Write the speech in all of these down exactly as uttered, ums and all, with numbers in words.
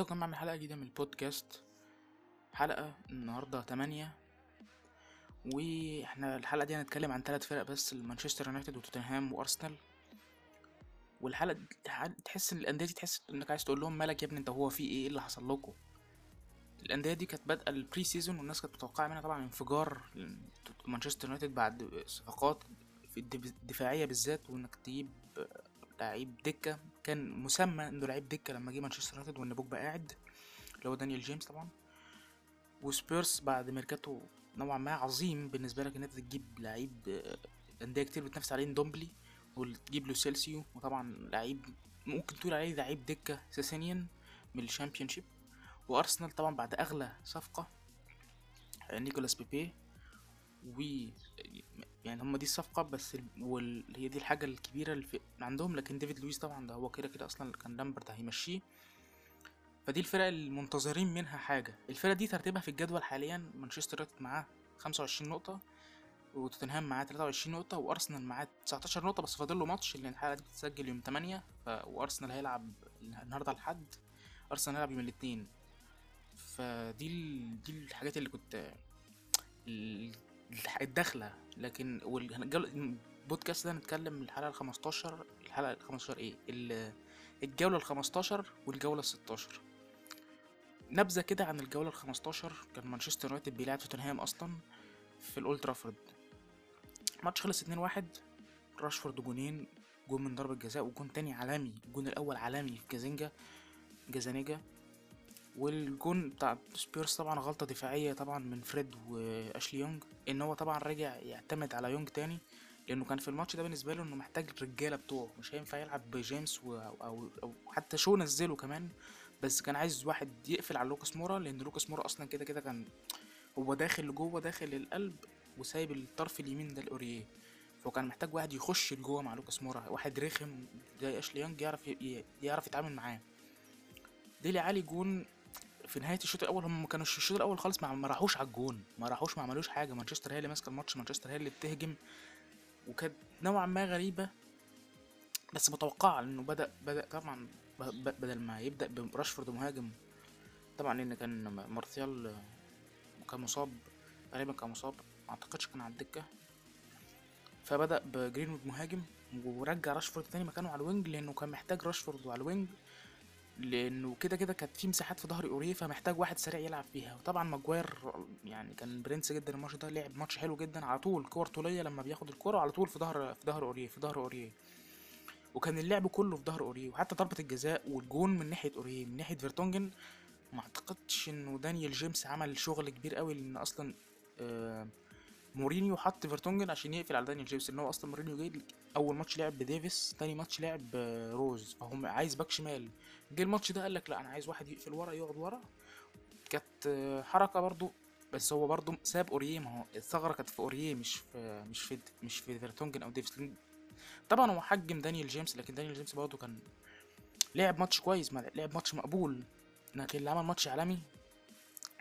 ازيكم؟ بعمل حلقة جديدة من البودكاست، حلقة النهاردة تمانية، واحنا الحلقة دي هنتكلم عن ثلاث فرق بس: مانشستر يونايتد وتوتنهام وأرسنال. والحلقة تحس ان الأندية دي تحس انك عايز تقول لهم مالك يا ابني انت، هو في ايه اللي حصل لكم؟ الأندية دي كانت بادئة البري سيزون والناس كانت متوقعة منها طبعا انفجار مانشستر يونايتد بعد صفقات الدفاعية بالذات، وانك تجيب لعيب دكة كان مسمى انه لعيب دكة لما جه مانشستر يونايتد، وان بوجبا قاعد اللي هو دانييل جيمس طبعا. وسبيرس بعد ميركاتو نوعا ما عظيم بالنسبة لك ان انت تجيب لعيب أندية كتير بتنافس عليه دومبلي وتجيب له سيلسيو، وطبعا لعيب ممكن تقول عليه لعيب دكة ساسينيان من الشامبيونشيب. وأرسنال طبعا بعد أغلى صفقة نيكولاس بيبي، و يعني هم دي الصفقة بس وال... هي دي الحاجة الكبيرة اللي في... عندهم. لكن ديفيد لويس طبعا ده هو كده كده أصلا كان لامبرت هيمشيه، فدي الفرق المنتظرين منها حاجة. الفرق دي ترتيبها في الجدول حاليا: مانشستر يونايتد معاه خمسة وعشرين نقطة، وتوتنهام معاه تلاتة وعشرين نقطة، وأرسنال معاه تسعتاشر نقطة، بس فاضل له ماتش لأن الحلقة دي بتتسجل يوم تمانية، ف... وأرسنال هيلعب النهاردة الأحد، أرسنال هيلعب يوم الاثنين. فدي ال... دي الحاجات اللي كنت ال... الدخلة. لكن البودكاست ده هنتكلم الحلقة الخمستاشر، الحلقة الخمستاشر ايه الجولة الخمستاشر والجولة الستاشر. نبذة كده عن الجولة الخمستاشر: كان مانشستر يونايتد بيلعب توتنهام اصلا في الأولد ترافورد، ماتش خلص اتنين واحد، راشفورد جونين، جون من ضربة جزاء وجون تاني عالمي، الجون الاول عالمي في جازينجا جازانيجا، والجون بتاع سبيرس طبعا غلطة دفاعية طبعا من فريد واشلي يونج، ان هو طبعا رجع يعتمد على يونج تاني لانه كان في الماتش ده بالنسبة له انه محتاج الرجالة بتوعه، مش هينفع يلعب بجيمس و... أو... او حتى شو نزله كمان، بس كان عايز واحد يقفل على لوكاس مورا، لان لوكاس مورا اصلا كده كده كان هو داخل لجوه داخل للقلب وسايب الطرف اليمين ده لأوريه، فكان محتاج واحد يخش لجوه مع لوكاس مورا، واحد رخم زي اشلي يونج يعرف ي... يعرف يتعامل معاه. ديلي علي جون في نهايه الشوط الاول، هم كانوا الشوط الاول خالص ما راحوش على الجون، ما راحوش ما عملوش حاجه، مانشستر هي اللي ماسكه الماتش، مانشستر هي اللي بتهجم، وكانت نوعا ما غريبه بس متوقعه، لانه بدا بدا طبعا بدل ما يبدا براشفورد مهاجم طبعا، لان كان مارسيال كان مصاب غالبا كان مصاب ما اعتقدش كان على الدكه، فبدا بجرينوود مهاجم ورجع راشفورد تاني مكانه على الوينج، لانه كان محتاج راشفورد على الوينج، لانه كده كده كانت في مساحات في ظهر أوريه فمحتاج واحد سريع يلعب فيها. وطبعا ماجواير يعني كان برنس جدا الماتش ده، لعب ماتش حلو جدا، على طول كور طوليه لما بياخد الكره على طول في ظهر في ظهر أوريه في ظهر أوريه، وكان اللعب كله في ظهر أوريه، وحتى ضربه الجزاء والجون من ناحيه أوريه. من ناحيه فيرتونجن ما اعتقدش انه دانييل جيمس عمل شغل كبير قوي، لان اصلا مورينيو حط فيرتونجن عشان يقفل على دانييل جيمس، ان هو اصلا مورينيو جاي اول ماتش لعب بديفيس، تاني ماتش لعب روز، فهم عايز باك شمال، جه الماتش ده قال لك لا انا عايز واحد يقفل ورا يقعد ورا. كانت حركه برضو، بس هو برضو ساب أوريه، ما هو الثغره كانت في أوريه مش في مش في مش في فيرتونجن او ديفيس. طبعا هو حجم دانييل جيمس، لكن دانييل جيمس برضو كان لعب ماتش كويس، ما لعب ماتش مقبول، لكن اللي عمل ماتش عالمي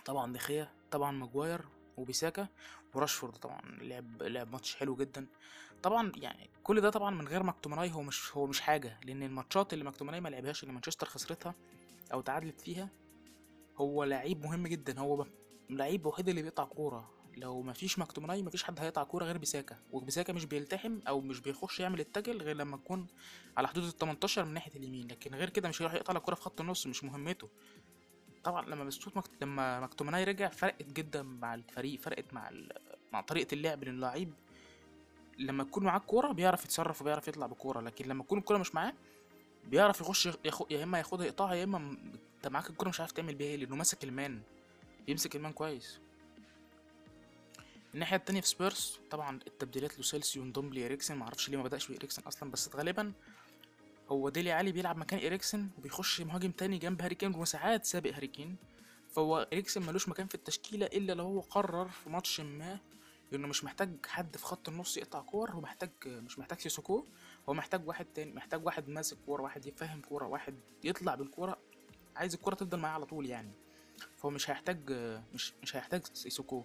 طبعا دخيه، طبعا ماجواير وبيساكا وراشفورد طبعا لعب لعب ماتش حلو جدا طبعا. يعني كل ده طبعا من غير ماكتوماني، هو مش هو مش حاجه، لان الماتشات اللي ماكتوماني ما لعبهاش اللي مانشستر خسرتها او تعادلت فيها هو لعيب مهم جدا، هو لعيب وحيد اللي بيقطع كوره، لو ما فيش ماكتوماني ما فيش حد هيقطع كوره غير بيساكا، وبيساكا مش بيلتحم او مش بيخش يعمل التاكل غير لما تكون على حدود ال تمنتاشر من ناحيه اليمين، لكن غير كده مش هيروح يقطع الكوره في خط النص، مش مهمته طبعا. لما بصوت مكت... لما ماكتوماني رجع فرقت جدا مع الفريق، فرقت مع ال... مع طريقه اللعب للعيب، لما تكون معاه الكوره بيعرف يتصرف وبيعرف يطلع بالكوره، لكن لما تكون الكوره مش معاه بيعرف يخش ياخد يا اما ياخدها يقطعها يا اما انت معاك الكوره مش عارف تعمل بيها، لانه ماسك المان، بيمسك المان كويس. الناحيه الثانيه في سبيرس طبعا التبديلات لوسيلسي ينضم لإريكسن، ما اعرفش ليه ما بداش بإريكسن اصلا، بس غالبا هو ديلي علي بيلعب مكان إريكسن وبيخش مهاجم تاني جنب هاري كين، ومساعات سابق هاري كين، فهو إريكسن ملوش مكان في التشكيله الا لو هو قرر في ماتش ما لانه مش محتاج حد في خط النص يقطع كور، هو محتاج مش محتاج سيسوكو، هو محتاج واحد تاني، محتاج واحد ماسك كوره، واحد يفهم كوره، واحد يطلع بالكوره، عايز الكوره تفضل معاه على طول يعني، فهو مش هيحتاج مش مش هيحتاج سيسوكو،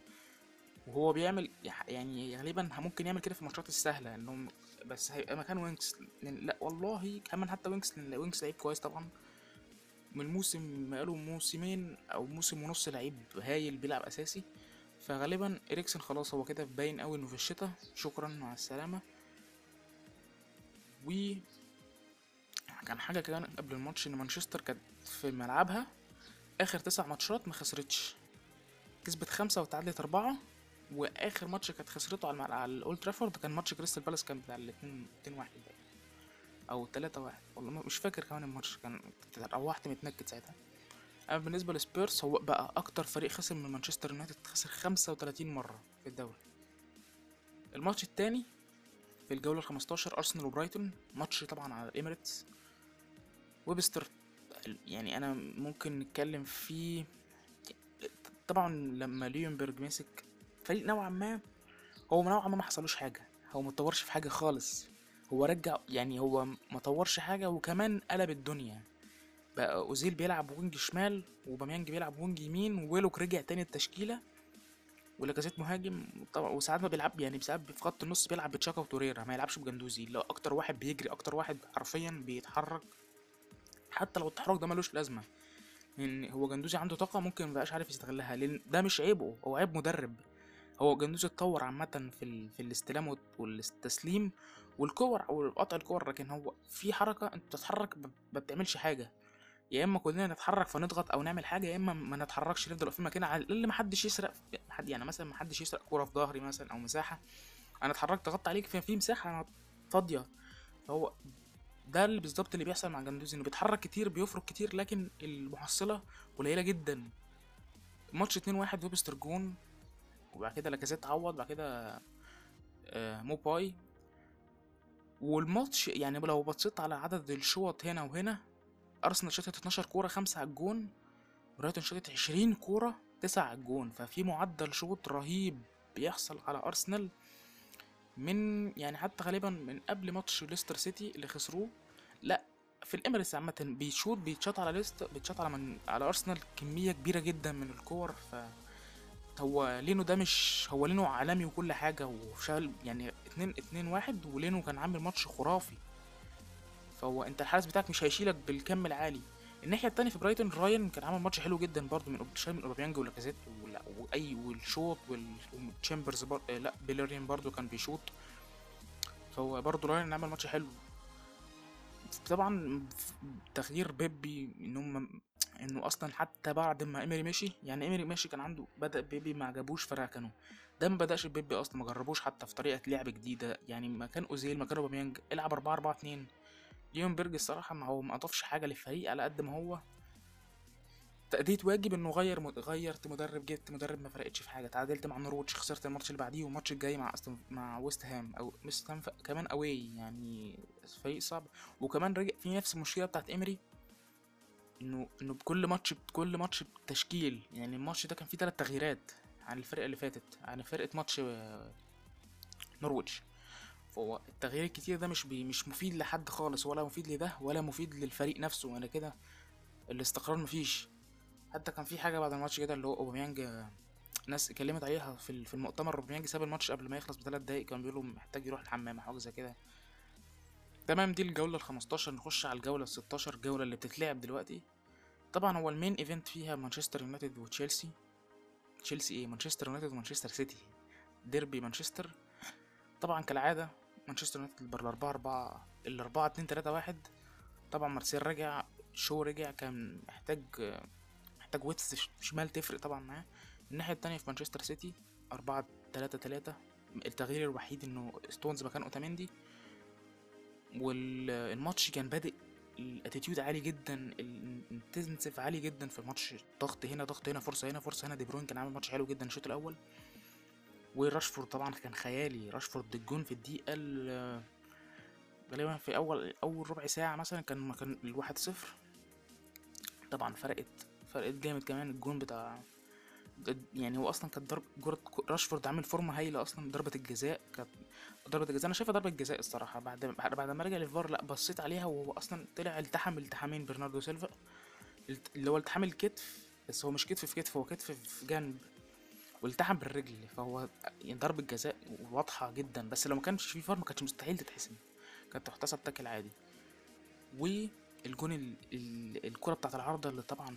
وهو بيعمل يعني غالبا ممكن يعمل كده في الماتشات السهله انه، بس هيبقى مكان وينكس. لا والله كمان حتى وينكس، لان وينكس لعيب كويس طبعا، من موسم بقاله موسمين او موسم ونص لعيب هايل بيلعب اساسي. فغالبا إريكسن خلاص هو كده باين قوي انه في الشتاء، شكرا مع السلامه. و كان حاجه كمان قبل الماتش ان مانشستر كانت في ملعبها اخر تسع ماتشات ما خسرتش، كسبت خمسه وتعادلت اربعه، واخر ماتش كانت خسرته على على الاولد ترافورد كان ماتش كريستال بالاس، كان بتاع الاتنين واحد او تلاتة واحد والله مش فاكر. كمان الماتش كان روحت متنكد ساعتها. اما بالنسبه لسبيرس هو بقى اكتر فريق خسر من مانشستر يونايتد، خسر خمسة وتلاتين مره في الدوري. الماتش الثاني في الجوله الخمستاشر ارسنال وبرايتون، ماتش طبعا على الاميريتس. ويبستر يعني انا ممكن نتكلم فيه طبعا لما ليون بيرج ماسك فريق نوعا ما، هو نوعا ما ما حصلوش حاجه، هو ما اتطورش في حاجه خالص، هو رجع يعني هو ما طورش حاجه، وكمان قلب الدنيا بقى. أوزيل بيلعب وينج شمال، وباميانج بيلعب وينج يمين، وويلوك رجع تاني التشكيله، ولاكازيت مهاجم طبعا، وساعات ما بيلعب يعني ساعات في خط النص بيلعب بتشاكا وتوريرا، ما يلعبش بجندوزي اللي اكتر واحد بيجري، اكتر واحد حرفيا بيتحرك، حتى لو التحرك ده ملوش لازمه ان يعني هو جندوزي عنده طاقه ممكن مبقاش عارف يستغلها، لان ده مش عيبه، هو عيب مدرب. هو جندوزي اتطور عامه في ال... في الاستلام والتسليم والكور او قطع الكور، لكن هو في حركه انت بتتحرك ما بتعملش حاجه، يا اما كلنا نتحرك فنضغط او نعمل حاجه، يا اما ما نتحركش نفضل في مكاننا، على الاقل ما حدش يسرق حد، يعني مثلا ما حدش يسرق كوره في ظهري مثلا او مساحه، انا اتحركت غطيت عليك في مساحه فاضيه. فهو ده اللي بالظبط اللي بيحصل مع جندوزي، انه بيتحرك كتير بيفرق كتير لكن المحصله قليله جدا. ماتش اتنين واحد ويبستر جون، وبعد كده لاكازيت عوض، بعد كده موباي. والماتش يعني لو بصيت على عدد الشوط هنا وهنا، ارسنال شاطت اتناشر كوره خمسة على الجون، ورايتون شاطت عشرين كوره تسعة على الجون. ففي معدل شوط رهيب بيحصل على ارسنال من يعني حتى غالبا من قبل ماتش ليستر سيتي اللي خسروه، لا في الاميريتس عامه بيشوط بيتشاط على ليستر بيتشاط على من على ارسنال كميه كبيره جدا من الكور. ف هو لينو ده مش هو لينو عالمي وكل حاجه، وشال يعني اتنين اتنين واحد، ولينو كان عامل ماتش خرافي، فهو انت الحارس بتاعك مش هيشيلك بالكم العالي. الناحيه الثانيه في برايتون رايان كان عامل ماتش حلو جدا برده، من شال من اوباميانج ولاكازيت واي والشوط والتشامبرز بر... لا بيلرين برده كان بيشوط، فهو برده رايان عمل ماتش حلو. طبعا تغيير بيبي ان هم انه اصلا حتى بعد ما اميري مشي، يعني اميري مشي كان عنده بدا بيبي ما عجبوش فركنه، ده ما بداش بيبي اصلا، ما جربوش حتى في طريقه لعب جديده، يعني ما كان اوزيل ما كان باميانج العب اربعة اربعة اتنين. ليون بيرج الصراحه ما هو ما اضافش حاجه للفريق، على قد ما هو تأديت واجب انه غير غيرت مدرب، جبت مدرب ما فرقتش في حاجه، تعادلت مع نورويتش، خسرت الماتش اللي بعديه، والماتش الجاي مع اصلا مع ويست هام او ويست هام كمان اوي، يعني فريق صعب. وكمان رجع في نفس المشكله بتاعت اميري، انه انه بكل ماتش بكل ماتش بتشكيل، يعني الماتش ده كان فيه ثلاث تغييرات عن الفرقه اللي فاتت، عن فرقه ماتش نورويتش. فهو التغيير الكتير ده مش بي مش مفيد لحد خالص، ولا مفيد لده ولا مفيد للفريق نفسه. انا كده الاستقرار مفيش. حتى كان في حاجه بعد الماتش كده اللي هو اوباميانج ناس اتكلمت عليها في في المؤتمر، اوباميانج ساب الماتش قبل ما يخلص بثلاث دقايق، كان بيقولوا محتاج يروح الحمام حاجه زي كده. تمام، دي الجوله الخمستاشر. نخش على الجوله الستاشر، الجوله اللي بتتلعب دلوقتي. طبعا هو المين ايفنت فيها مانشستر يونايتد وتشيلسي، تشيلسي ايه مانشستر يونايتد ومانشستر سيتي، ديربي مانشستر. طبعا كالعاده مانشستر يونايتد بالاربعة اربعة الاربعة اتنين تلاتة واحد. طبعا مارسيل رجع، شو رجع كان محتاج محتاج ويتس شمال تفرق طبعا معاه. الناحيه الثانيه في مانشستر سيتي اربعة تلاتة تلاتة، التغيير الوحيد انه ستونز مكان اوتامندي. والماتش كان بادئ الاتيتيود عالي جدا، الانتنسيف عالي جدا في الماتش، ضغط هنا ضغط هنا فرصه هنا فرصه هنا. دي بروين كان عامل ماتش حلو جدا الشوط الاول، وراشفورد طبعا كان خيالي. راشفورد الجون في الدقيقه غالبا في اول اول ربع ساعه مثلا كان كان الواحد صفر، طبعا فرقت فرقت جامد. كمان الجون بتاع يعني هو اصلا كانت ضربه جرة راشفورد، عامل فورمه هايله اصلا. ضربه الجزاء كانت ضربه الجزاء، انا شايفها ضربه جزاء الصراحه. بعد بعد ما رجع للفار لا بصيت عليها، وهو اصلا طلع التحم التحامين برناردو سيلفا، اللي هو التحام الكتف، بس هو مش كتف في كتف، هو كتف في جنب، والتحم بالرجل. فهو يعني ضربه جزاء واضحه جدا، بس لو ما كانش في فار ما كانتش مستحيل تتحسب، كانت تحتسب تاكل عادي. و الجون الكرة بتاعت العارضة اللي طبعا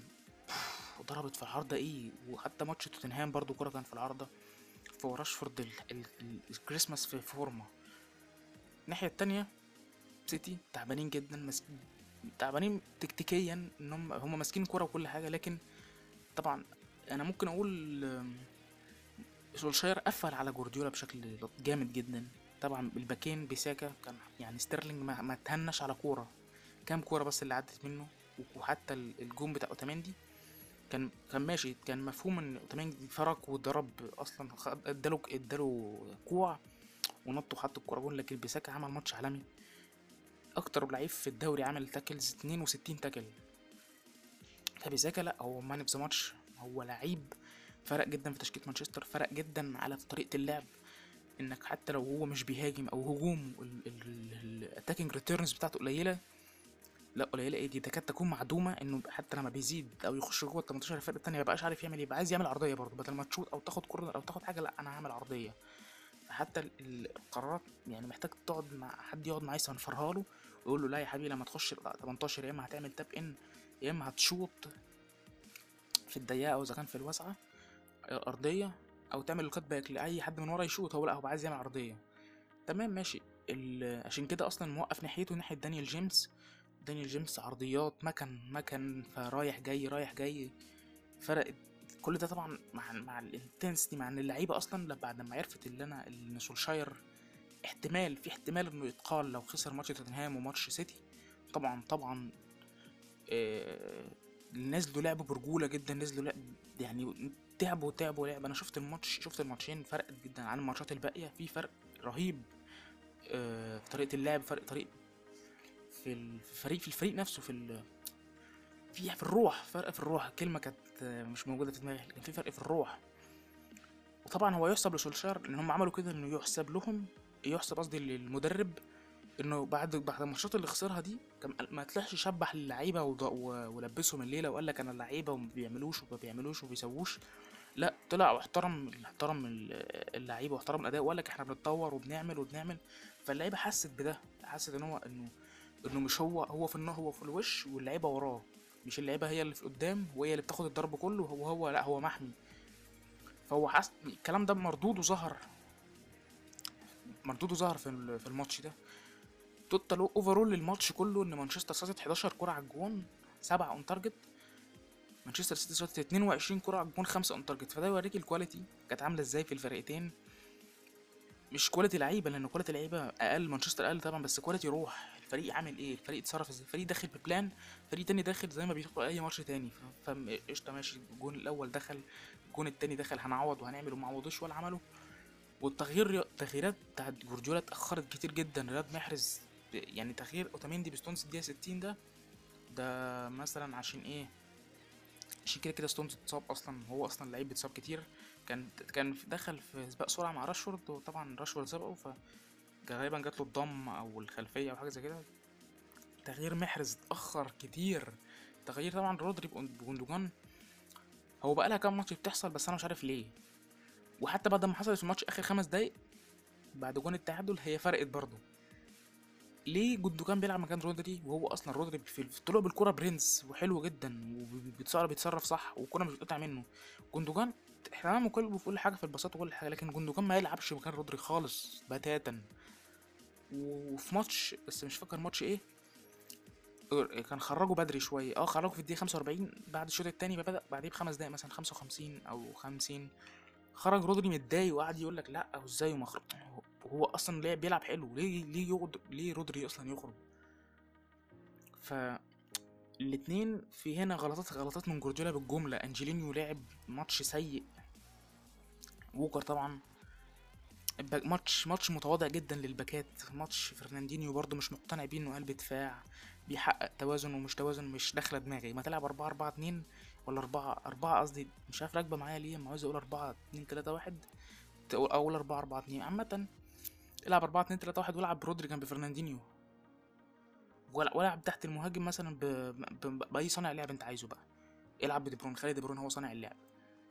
ضربت في العارضة ايه، وحتى ماتش توتنهام برضو كرة كان في العارضة. فهو راشفورد الكريسماس في فورمة. الناحية التانية سيتي تعبانين جدا، ماسكين تعبانين تكتيكيا، انهم هم ماسكين كرة وكل حاجة، لكن طبعا انا ممكن اقول سولشاير قفل على جوارديولا بشكل جامد جدا. طبعا الباكين بيساكا كان يعني ستيرلينج ما, ما تهنش على كوره، كام كوره بس اللي عدت منه، وحتى الجون بتاع اوتاماندي كان كان ماشي، كان مفهوم ان اوتاماندي فرق وضرب اصلا، اداله اداله كوع ونط وحط الكوره جون. لكن بيساكا عمل ماتش عالمي، اكتر لعيب في الدوري عمل تاكلز اتنين وستين تاكل. فبيساكا لا هو مان اوف ذا ماتش، هو لعيب فرق جدا في تشكيله مانشستر، فرق جدا على طريقه اللعب، انك حتى لو هو مش بيهاجم او هجوم الاتاكينج ريتيرنز بتاعته قليله، لا قليله ايه دي تكاد تكون معدومه، انه حتى لما بيزيد او يخش جوه ال تمنتاشر الفرقه الثانيه ما بقاش عارف يعمل ايه، بقى عايز يعمل عرضيه برضه، بدل ما تشوت او تاخد كورنر او تاخد حاجه، لا انا هعمل عرضيه. فحتى القرارات يعني محتاج تقعد مع حد، يقعد معاه يصنفرها له ويقول له لا يا حبيبي لما تخش تمنتاشر يا اما هتعمل تاب ان، يا اما هتشوط في الضيقه او اذا كان في الواسعه ارضيه، او تعمل الكات باك لاي حد من ورا يشوط. هو لا هو عايز يعمل عرضيه، تمام ماشي. عشان كده اصلا موقف ناحيته ناحيه دانييل جيمس. دانييل جيمس عرضيات مكن مكن فرايح جاي رايح جاي، فرق كل ده طبعا مع مع الانتنسيتي، مع ان اللعيبه اصلا بعد ما عرفت اللي انا ان سولشاير احتمال في احتمال انه يتقال لو خسر ماتش توتنهام وماتش سيتي، طبعا طبعا آه نزلوا لعبوا برجوله جدا، نزلوا لعب يعني تعبوا تعبوا لعب. انا شفت الماتش، شفت الماتشين، فرقت جدا عن الماتشات الباقيه، في فرق رهيب آه في طريقه اللعب، فرق طريق في الفريق في الفريق نفسه، في في في الروح، فرق في الروح، كلمه كانت مش موجوده في دماغي، كان في فرق في الروح. وطبعا هو يحسب لسولشاير ان هم عملوا كده، انه يحسب لهم، يحسب قصدي للمدرب، انه بعد بعد الماتشات اللي خسرها دي ما طلعش يشبح اللعيبه ولبسهم الليله وقال لك انا اللعيبه وما بيعملوش وما بيعملوش وبيسووش، لا طلع واحترم احترم اللعيبه واحترم الاداء، وقال لك احنا بنتطور وبنعمل وبنعمل. فاللعيبه حست بده، حست ان هو انه انه مش هو هو في النهر هو في الوش واللعيبه وراه، مش اللعيبه هي اللي في قدام وهي اللي بتاخد الضرب كله، هو هو لا هو محمي. فهو حس الكلام ده مردود وظهر مردود وظهر في في الماتش ده. توتال اوفرول للماتش كله ان مانشستر سيتي حداشر كره على الجون، سبعة اون تارجت، مانشستر سيتي شاط اتنين وعشرين كره على الجون، خمسة اون تارجت. فده يوريك الكواليتي كانت عامله ازاي في الفرقتين، مش كواليتي لعيبه لان كواليتي لعيبه اقل، مانشستر اقل طبعا، بس كواليتي روح الفريق، عامل ايه الفريق، اتصرف ازاي الفريق، داخل ببلان، فريق تاني داخل زي ما بيدخل اي ماتش تاني، فقشطه ماشي، الجون الاول دخل، الجون التاني دخل، هنعوض وهنعمل وما عوضوش ولا عمله. والتغيير التغييرات بتاعت جوارديولا اتاخرت كتير جدا، رياض محرز يعني تغيير اوتاماندي بستونز الدقيقه ستين ده ده مثلا عشان ايه، عشان كده كده ستونز اتصاب اصلا، هو اصلا لعيب بيتصاب كتير، كان كان دخل في سباق سرعه مع راشفورد، وطبعا راشفورد سبقه فغالبا جات له الضم او الخلفيه او حاجه زي كده. تغيير محرز اتاخر كتير، تغيير طبعا رودري بجندوجان هو بقى لها كام ماتش بتحصل بس انا مش عارف ليه، وحتى بعد ما حصلت في الماتش اخر خمس دقايق بعد جون التعادل هي فرقت برضه. ليه جندوجان بيلعب مكان رودري وهو اصلا رودري في طلوع بالكره برنس وحلو جدا وبيتصرف بيتصرف صح والكره مش بتقطع منه؟ جندوجان احنا كله بيقول حاجه في البساطه وكل حاجه، لكن جندوجان ما يلعبش مكان رودري خالص بتاتا. وفي ماتش بس مش فاكر ماتش ايه كان خرجوا بدري شويه، اه خرجوا في الدقيقه خمسة واربعين بعد الشوط الثاني بدا بعديه بخمس دقايق مثلا خمسة وخمسين او خمسين، خرج رودري متضايق وقعد يقول لك لا وازاي وما خرج، هو اصلا ليه بيلعب حلو، ليه ليه يقعد ليه رودري اصلا يخرج؟ ف الاثنين في هنا غلطات غلطات من جوارديولا بالجمله. انجيلينيو لعب ماتش سيء، ووكر طبعا ماتش ماتش متواضع جدا للباكات، ماتش فرناندينيو برضو مش مقتنع بيه انه قلب دفاع بيحقق توازن ومش توازن، مش داخله دماغي، ما تلعب اربعة اربعة اتنين ولا اربعة اربعة قصدي مش عارف راكبه معايا ليه، ما عاوز اقول اربعة اتنين تلاتة واحد او اربعة اربعة اتنين، عامة العب اربعة اتنين تلاتة واحد والعب رودري جنب فرناندينيو، والعب تحت المهاجم مثلا ب... ب... باي صانع لعب انت عايزه، بقى العب بدي بروين، خلي دي بروين هو صانع اللعب،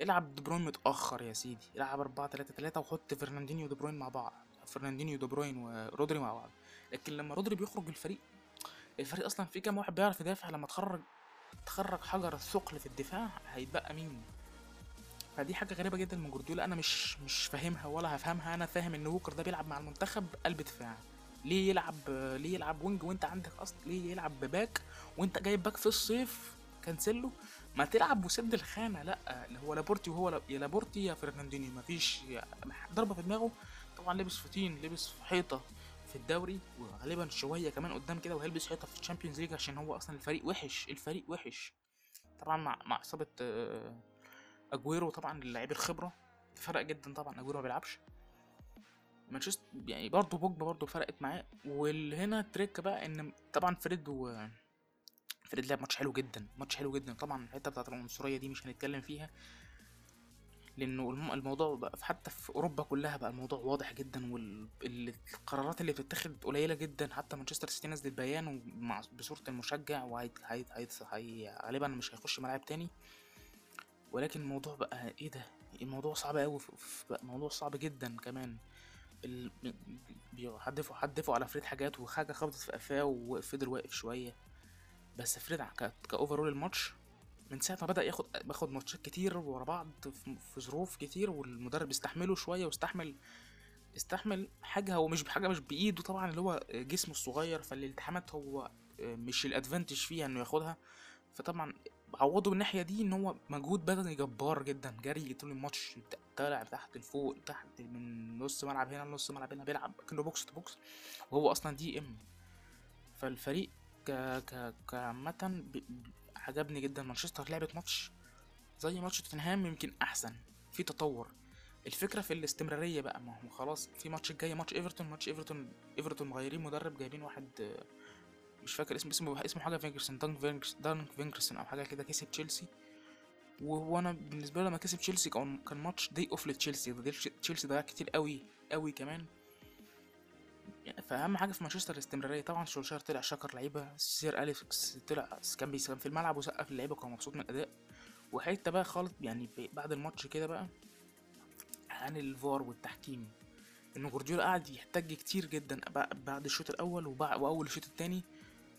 العب دي بروين متاخر يا سيدي، العب اربعة تلاتة تلاتة وحط فرناندينيو ودي بروين مع بعض، فرناندينيو ودي بروين ورودري مع بعض. لكن لما رودري بيخرج الفريق الفريق اصلا في كام واحد بيعرف يدافع، لما تخرج تخرج حجر الثقل في الدفاع هيبقى مين؟ فدي حاجه غريبه جدا من جوارديولا، انا مش مش فاهمها ولا هفهمها. انا فاهم ان ووكر ده بيلعب مع المنتخب قلب دفاع، ليه يلعب ليه يلعب وينج وانت عندك اصلا، ليه يلعب بباك وانت جايب باك في الصيف كانسله؟ ما تلعب وسد الخانه. لا، اللي هو لابورتي، وهو يا لابورتي يا فرناندينيو، مفيش ضربه في دماغه. طبعا لبس فوتين، لبس في حيطه في الدوري، وغالبا شويه كمان قدام كده وهيلبس حيطه في الشامبيونز ليج، عشان هو اصلا الفريق وحش، الفريق وحش طبعا مع مع اصابه اجويرو. طبعا اللاعب الخبره فرق جدا، طبعا اجويرو ما بيلعبش. مانشستر يعني برضه بوجبا برضه فرقت معاه. وهنا تريك بقى ان طبعا فريد و فريد لعب ماتش حلو جدا، ماتش حلو جدا. طبعا الحته بتاعه العنصريه دي مش هنتكلم فيها، لانه الموضوع بقى حتى في اوروبا كلها بقى الموضوع واضح جدا، والقرارات اللي بتتخذ قليله جدا. حتى مانشستر سيتي نزلت بيان بصوره المشجع، وهي غالبا مش هيخش ملعب تاني. ولكن الموضوع بقى ايه ده، الموضوع صعب قوي، موضوع صعب جدا كمان. بيحدفوا حدفوا على فريد حاجات، وحاجه خبطت في قفاه وفضل واقف شويه. بس فريد كاوفرول الماتش من ساعه ما بدا ياخد باخد ماتشات كتير ورا بعض في ظروف كتير، والمدرب استحمله شويه، واستحمل استحمل حاجه هو مش بحاجه مش بايده طبعا، اللي هو جسمه الصغير، فالالتحامات هو مش الادفانتج فيها انه ياخدها. فطبعا عوضه بالناحيه دي ان هو مجهود بدني جبار جدا، جري طول الماتش، طالع تحت لفوق، تحت من نص ملعب هنا لنص ملعب هنا، بيلعب كانه بوكس تو بوكس، وهو اصلا دي ام. فالفريق ك ك كعامه عجبني جدا. مانشستر لعبت ماتش زي ماتش توتنهام، يمكن احسن، في تطور. الفكره في الاستمراريه بقى، ما هو خلاص في ماتش الجاي ماتش ايفرتون، ماتش ايفرتون ايفرتون مغيرين مدرب، جايبين واحد مش فاكر اسمه اسمه اسمه حاجه فينكرسن، دانك دانك فينكرسن او حاجه كده. كسب تشيلسي، وانا بالنسبه لي لما كسب تشيلسي كان ماتش داي اوف لتشيلسي، تشيلسي ضيع كتير قوي قوي كمان. فاهم حاجه في مانشستر الاستمراريه. طبعا سولشاير طلع شكر لعيبه، سير اليكس طلع كان بيساهم في الملعب وسقف اللعيبه، كان مبسوط من الاداء. وحته بقى خالص يعني بعد الماتش كده بقى عن الفار والتحكيم، ان جوارديولا قعد يحتج كتير جدا بعد الشوط الاول واول الشوط الثاني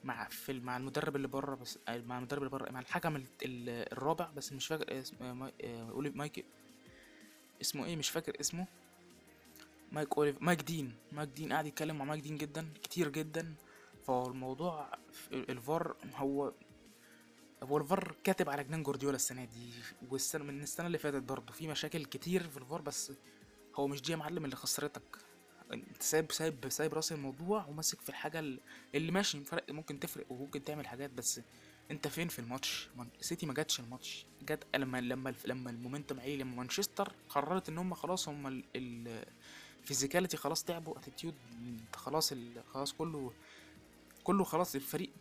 مع في مع المدرب اللي بره، بس مع المدرب اللي بره مع الحكم الرابع، بس مش فاكر اسمه، اوليف مايك اسمه ايه، مش فاكر اسمه، مايك اوليف مايك دين مايك دين قاعد يتكلم مع مايك دين جدا كتير جدا. فالموضوع الفار هو هو الفار كاتب على جنان جوارديولا السنه دي، والسنه من السنه اللي فاتت برضه في مشاكل كتير في الفار. بس هو مش دي يا معلم اللي خسرتك، انت سايب سايب سايب راس الموضوع وماسك في الحاجه اللي ماشي فرق، ممكن تفرق وممكن تعمل حاجات. بس انت فين في الماتش؟ سيتي ما جاتش الماتش، جت لما لما لما المومنتوم عالي، لما مانشستر قررت ان هم خلاص، هم الفيزيكاليتي خلاص تعبوا، اتيتيود خلاص، خلاص كله كله خلاص، الفريق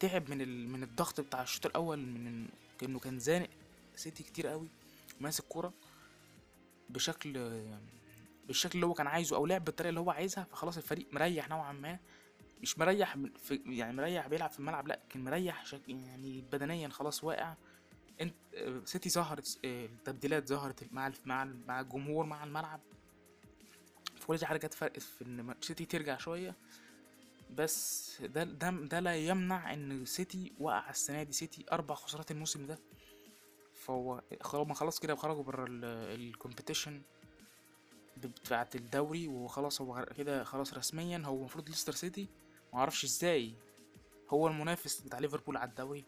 تعب من من الضغط بتاع الشوط الاول، من انه كان زانق سيتي كتير قوي، ماسك كوره بشكل بالشكل اللي هو كان عايزه، او لعب بالطريقه اللي هو عايزها. فخلاص الفريق مريح نوعا ما، مش مريح في يعني مريح بيلعب في الملعب، لا كان مريح شك يعني بدنيا، خلاص واقع. انت سيتي ظهرت التبديلات، ظهرت مع مع مع الجمهور، مع الملعب، فكل دي حركات فرقت في ان سيتي ترجع شويه. بس ده ده ده لا يمنع ان سيتي وقع السنه دي، سيتي اربع خسارات الموسم ده. فهو خلاص كده خرجوا بره الكومبيتيشن بتاعه الدوري، وخلاص هو كده خلاص رسميا هو المفروض ليستر سيتي، ما اعرفش ازاي هو المنافس بتاع ليفربول على الدوري.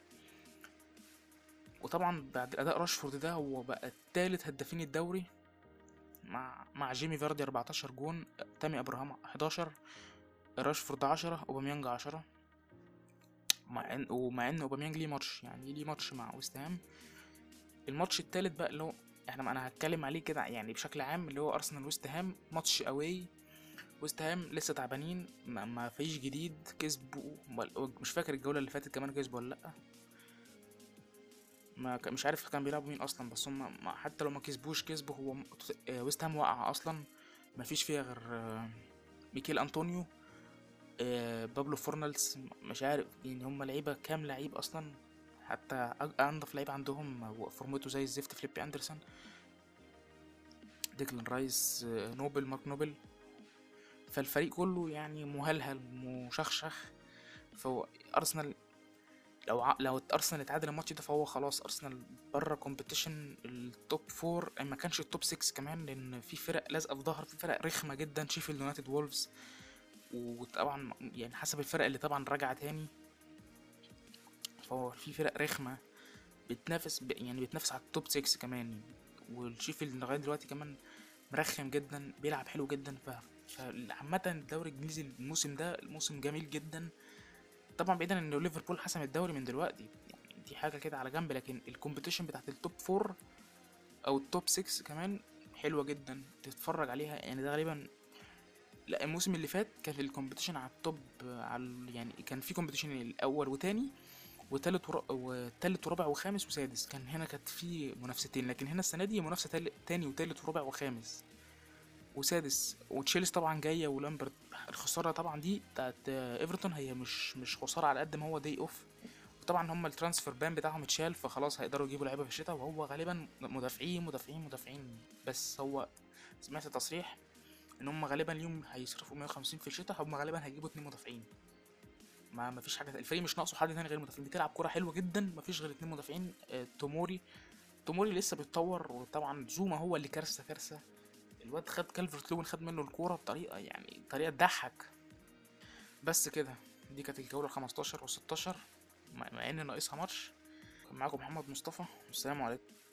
وطبعا بعد اداء راشفورد ده هو بقى الثالث هدافين الدوري مع مع جيمي فاردي اربعتاشر جون، تامي ابراهام احداشر، راشفورد عشرة، وباميانج عشرة. مع ان ومع ان وباميانج ليه ماتش يعني ليه ماتش مع ويست هام. الماتش الثالث بقى اللي هو احنا انا هتكلم عليه كده يعني بشكل عام، اللي هو ارسنال ويست هام، ماتش اواي. ويست هام لسه تعبانين، ما, ما فيش جديد، كسبوا مش فاكر الجوله اللي فاتت كمان كسبوا ولا لا، ما مش عارف كان بيلعبوا مين اصلا. بس هم حتى لو ما كسبوش كسبوا، هو ويست هام وقع اصلا، ما فيش فيها غير ميكيل انطونيو، بابلو فورنالز، مش عارف يعني هم لعيبه كام لعيب اصلا، حتى انضف لعيب عندهم وفورمته زي الزفت فليبي اندرسون، ديكلان رايس، نوبل، مارك نوبل. فالفريق كله يعني مهلهل مشخشخ، فهو أرسنال لو لو أرسنال اتعادل الماتش ده فهو خلاص أرسنال بره كومبيتيشن التوب فور، ما كانش التوب سكس كمان، لأن في فرق لازقة في ظهر، في فرق رخمة جدا، شيفيلد يونايتد، وولفز، وطبعا يعني حسب الفرق اللي طبعا رجع تاني، فهو في فرق رخمة بتنافس ب... يعني بتنافس على التوب سكس كمان يعني. والشيفيلد لغاية دلوقتي كمان مرخم جدا، بيلعب حلو جدا. ف فعامة الدوري الانجليزي الموسم ده الموسم جميل جدا، طبعا بعيدا ان ليفربول حسم الدوري من دلوقتي يعني دي حاجه كده على جنب، لكن الكومبيتيشن بتاعه التوب فور او التوب سكس كمان حلوه جدا تتفرج عليها يعني. ده غالبا لا الموسم اللي فات كان الكومبيتيشن على التوب على يعني كان في كومبيتيشن الاول وتاني وتالت وتالت ورابع وخامس وسادس، كان هنا كانت في منافستين، لكن هنا السنه دي منافسه تاني وتالت ورابع وخامس وسادس. وتشيلسي طبعا جايه ولامبرت، الخساره طبعا دي بتاعت ايفرتون هي مش مش خساره على قد ما هو داي اوف، وطبعا هم الترانسفير بان بتاعهم اتشال، فخلاص هيقدروا يجيبوا لعيبه في الشتاء، وهو غالبا مدافعين مدافعين مدافعين بس. هو سمعت تصريح ان هم غالبا اليوم هيصرفوا مية وخمسين في الشتاء، هم غالبا هيجيبوا اتنين مدافعين، ما مفيش حاجه، الفريق مش ناقصه حد ثاني غير المدافعين، بتلعب كره حلوه جدا مفيش غير اتنين مدافعين. توموري توموري لسه بيتطور، وطبعا زوما هو اللي كارثه كارثه، الواد خد كالفرت لون خد منه الكوره بطريقه يعني طريقه تضحك. بس كده دي كانت الجوله خمستاشر وستاشر مع ان ناقصها ماتش. معاكم محمد مصطفى والسلام عليكم.